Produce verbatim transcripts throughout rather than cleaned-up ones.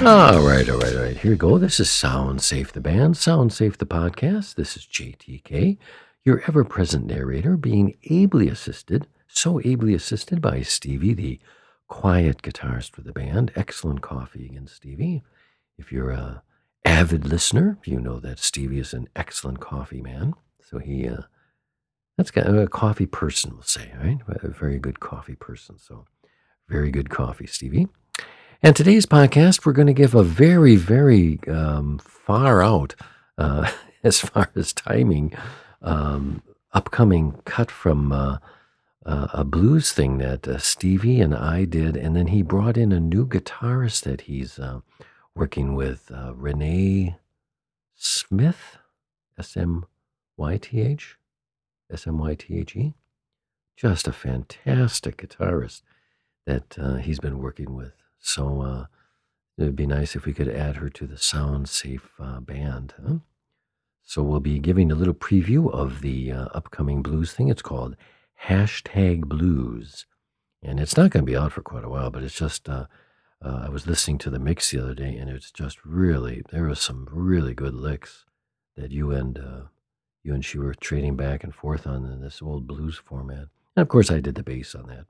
All right, all right, all right. Here we go. This is Sound Safe, the band. Sound Safe, the podcast. This is J T K, your ever-present narrator, being ably assisted, so ably assisted by Stevie, the quiet guitarist for the band. Excellent coffee again, Stevie. If you're a avid listener, you know that Stevie is an excellent coffee man. So he, uh, that's kind of a coffee person, we'll say, right? A very good coffee person. So very good coffee, Stevie. And today's podcast, we're going to give a very, very um, far out, uh, as far as timing, um, upcoming cut from uh, uh, a blues thing that uh, Stevie and I did. And then he brought in a new guitarist that he's uh, working with, uh, Renee Smith, S M Y T H, S M Y T H E. Just a fantastic guitarist that uh, he's been working with. So uh, it would be nice if we could add her to the Sound Safe uh, band. Huh? So we'll be giving a little preview of the uh, upcoming blues thing. It's called Hashtag Blues. And it's not going to be out for quite a while, but it's just, uh, uh, I was listening to the mix the other day, and it's just really, there was some really good licks that you and uh, you and she were trading back and forth on in this old blues format. And of course, I did the bass on that.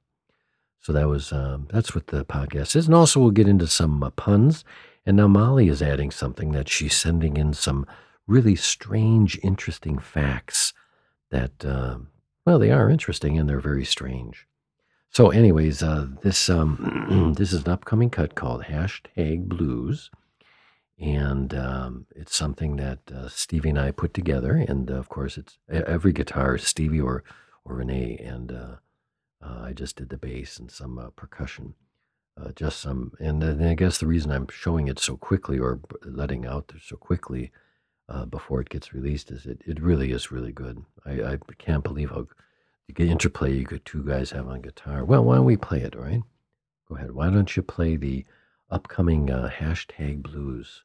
So that was, um, that's what the podcast is. And also we'll get into some uh, puns. And now Molly is adding something that she's sending in some really strange, interesting facts that, uh, well, they are interesting and they're very strange. So anyways, uh, this, um, this is an upcoming cut called Hashtag Blues. And um, it's something that uh, Stevie and I put together. And uh, of course, it's every guitar, Stevie or, or Renee, and uh, Uh, I just did the bass and some uh, percussion, uh, just some. And then I guess the reason I'm showing it so quickly or letting out there so quickly uh, before it gets released is it, it really is really good. I, I can't believe how the interplay you could two guys have on guitar. Well, why don't we play it, right? Go ahead. Why don't you play the upcoming uh, Hashtag Blues?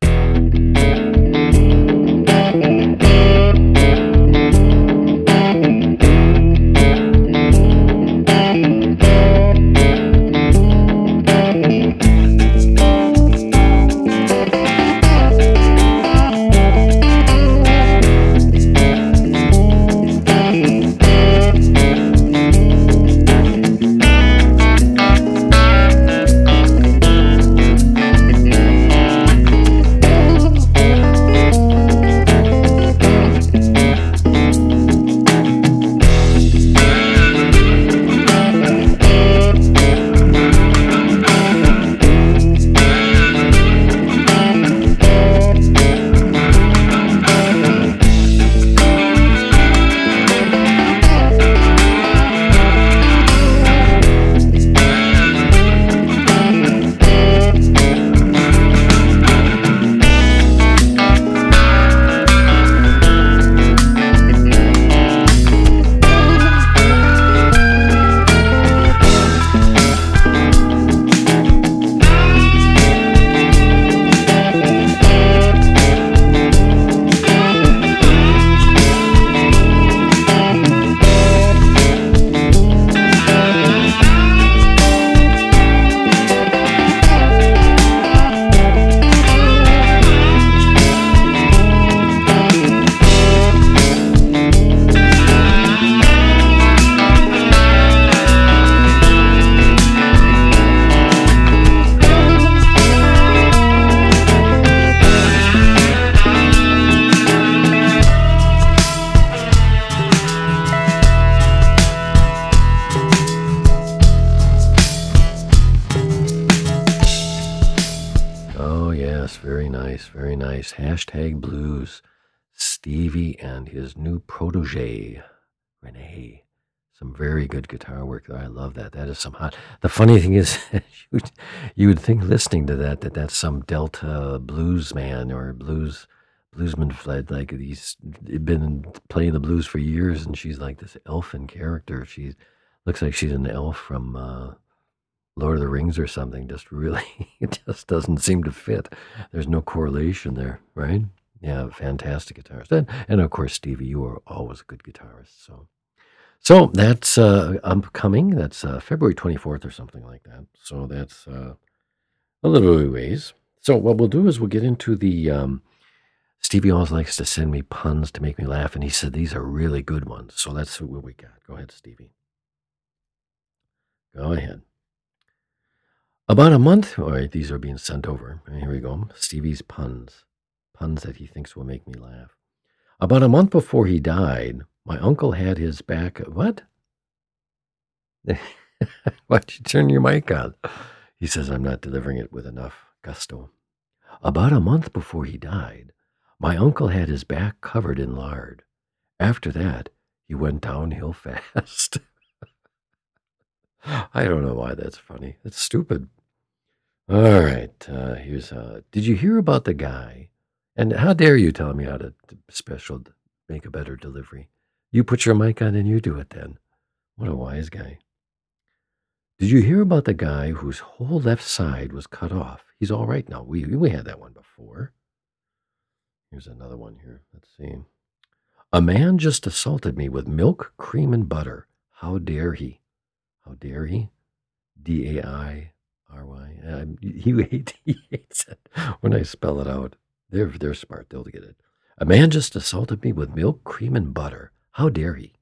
Hashtag Blues, Stevie and his new protege, Renee. Some very good guitar work there. I love that. That is some hot. The funny thing is, you'd, you would think listening to that, that that's some Delta blues man or blues bluesman fled. Like he's been playing the blues for years, and she's like this elfin character. She looks like she's an elf from uh, Lord of the Rings or something. Just really, it just doesn't seem to fit. There's no correlation there, right? Yeah, fantastic guitarist. And, and of course, Stevie, you are always a good guitarist. So so that's uh, upcoming. That's uh, February twenty-fourth or something like that. So that's uh, a little ways. So what we'll do is we'll get into the, um, Stevie always likes to send me puns to make me laugh, and he said these are really good ones. So that's what we got. Go ahead, Stevie. Go ahead. About a month, all right, these are being sent over. Here we go. Stevie's puns. Puns that he thinks will make me laugh. About a month before he died, my uncle had his back, what? Why'd you turn your mic on? He says, I'm not delivering it with enough gusto. About a month before he died, my uncle had his back covered in lard. After that, he went downhill fast. I don't know why that's funny. It's stupid. All right. Uh, here's. Uh, did you hear about the guy? And how dare you tell me how to, to special make a better delivery? You put your mic on and you do it then. What a wise guy. Did you hear about the guy whose whole left side was cut off? He's all right now. We we had that one before. Here's another one here. Let's see. A man just assaulted me with milk, cream, and butter. How dare he? How dare he? D A I R Y. Uh, he, hate, he hates it when I spell it out. They're, they're smart. They'll get it. A man just assaulted me with milk, cream, and butter. How dare he?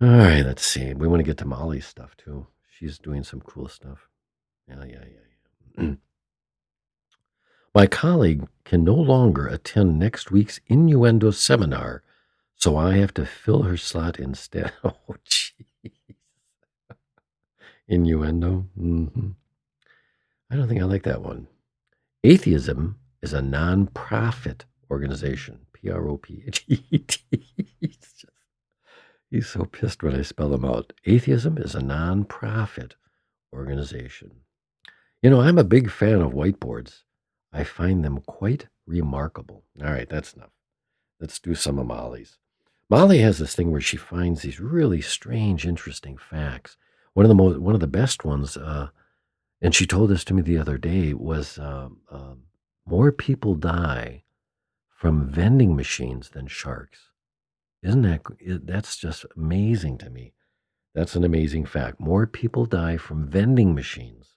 All right, let's see. We want to get to Molly's stuff, too. She's doing some cool stuff. Yeah, yeah, yeah, yeah. My colleague can no longer attend next week's innuendo seminar, so I have to fill her slot instead. Oh, jeez. Innuendo? Mm-hmm. I don't think I like that one. Atheism is a non-profit organization. P R O P H E T. He's, he's so pissed when I spell him out. Atheism is a non-profit organization. You know, I'm a big fan of whiteboards. I find them quite remarkable. All right, that's enough. Let's do some of Molly's. Molly has this thing where she finds these really strange, interesting facts. One of the most, one of the best ones, uh, and she told this to me the other day, was um, uh, more people die from vending machines than sharks. Isn't that, that's just amazing to me. That's an amazing fact. More people die from vending machines,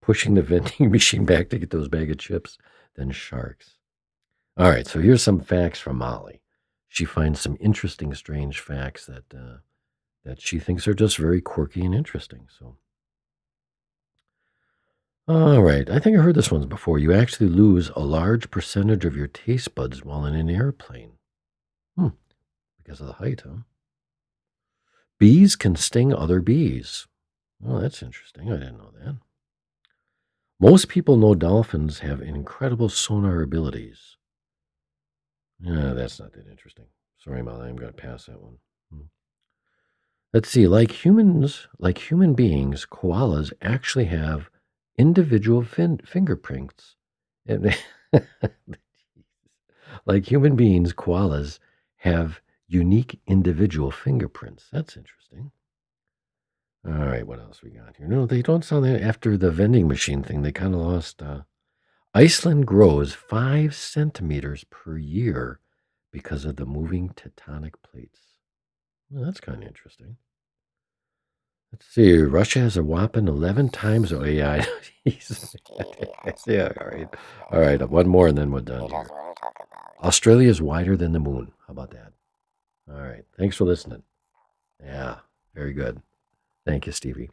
pushing the vending machine back to get those bag of chips, than sharks. All right, so here's some facts from Molly. She finds some interesting, strange facts that uh, that she thinks are just very quirky and interesting. So, all right, I think I heard this one before. You actually lose a large percentage of your taste buds while in an airplane. Hmm, because of the height, huh? Bees can sting other bees. Well, that's interesting. I didn't know that. Most people know dolphins have incredible sonar abilities. No, that's not that interesting. Sorry, Molly, I'm going to pass that one. Hmm. Let's see. Like humans, like human beings, koalas actually have individual fin fingerprints. Like human beings, koalas have unique individual fingerprints. That's interesting. All right, what else we got here? No, they don't sound that. After the vending machine thing, they kind of lost. Uh, Iceland grows five centimeters per year because of the moving tectonic plates. Well, that's kind of interesting. Let's see. Russia has a whopping eleven times. Oh, yeah. Yeah, all right. All right, one more and then we're done here. Australia is wider than the moon. How about that? All right. Thanks for listening. Yeah, very good. Thank you, Stevie.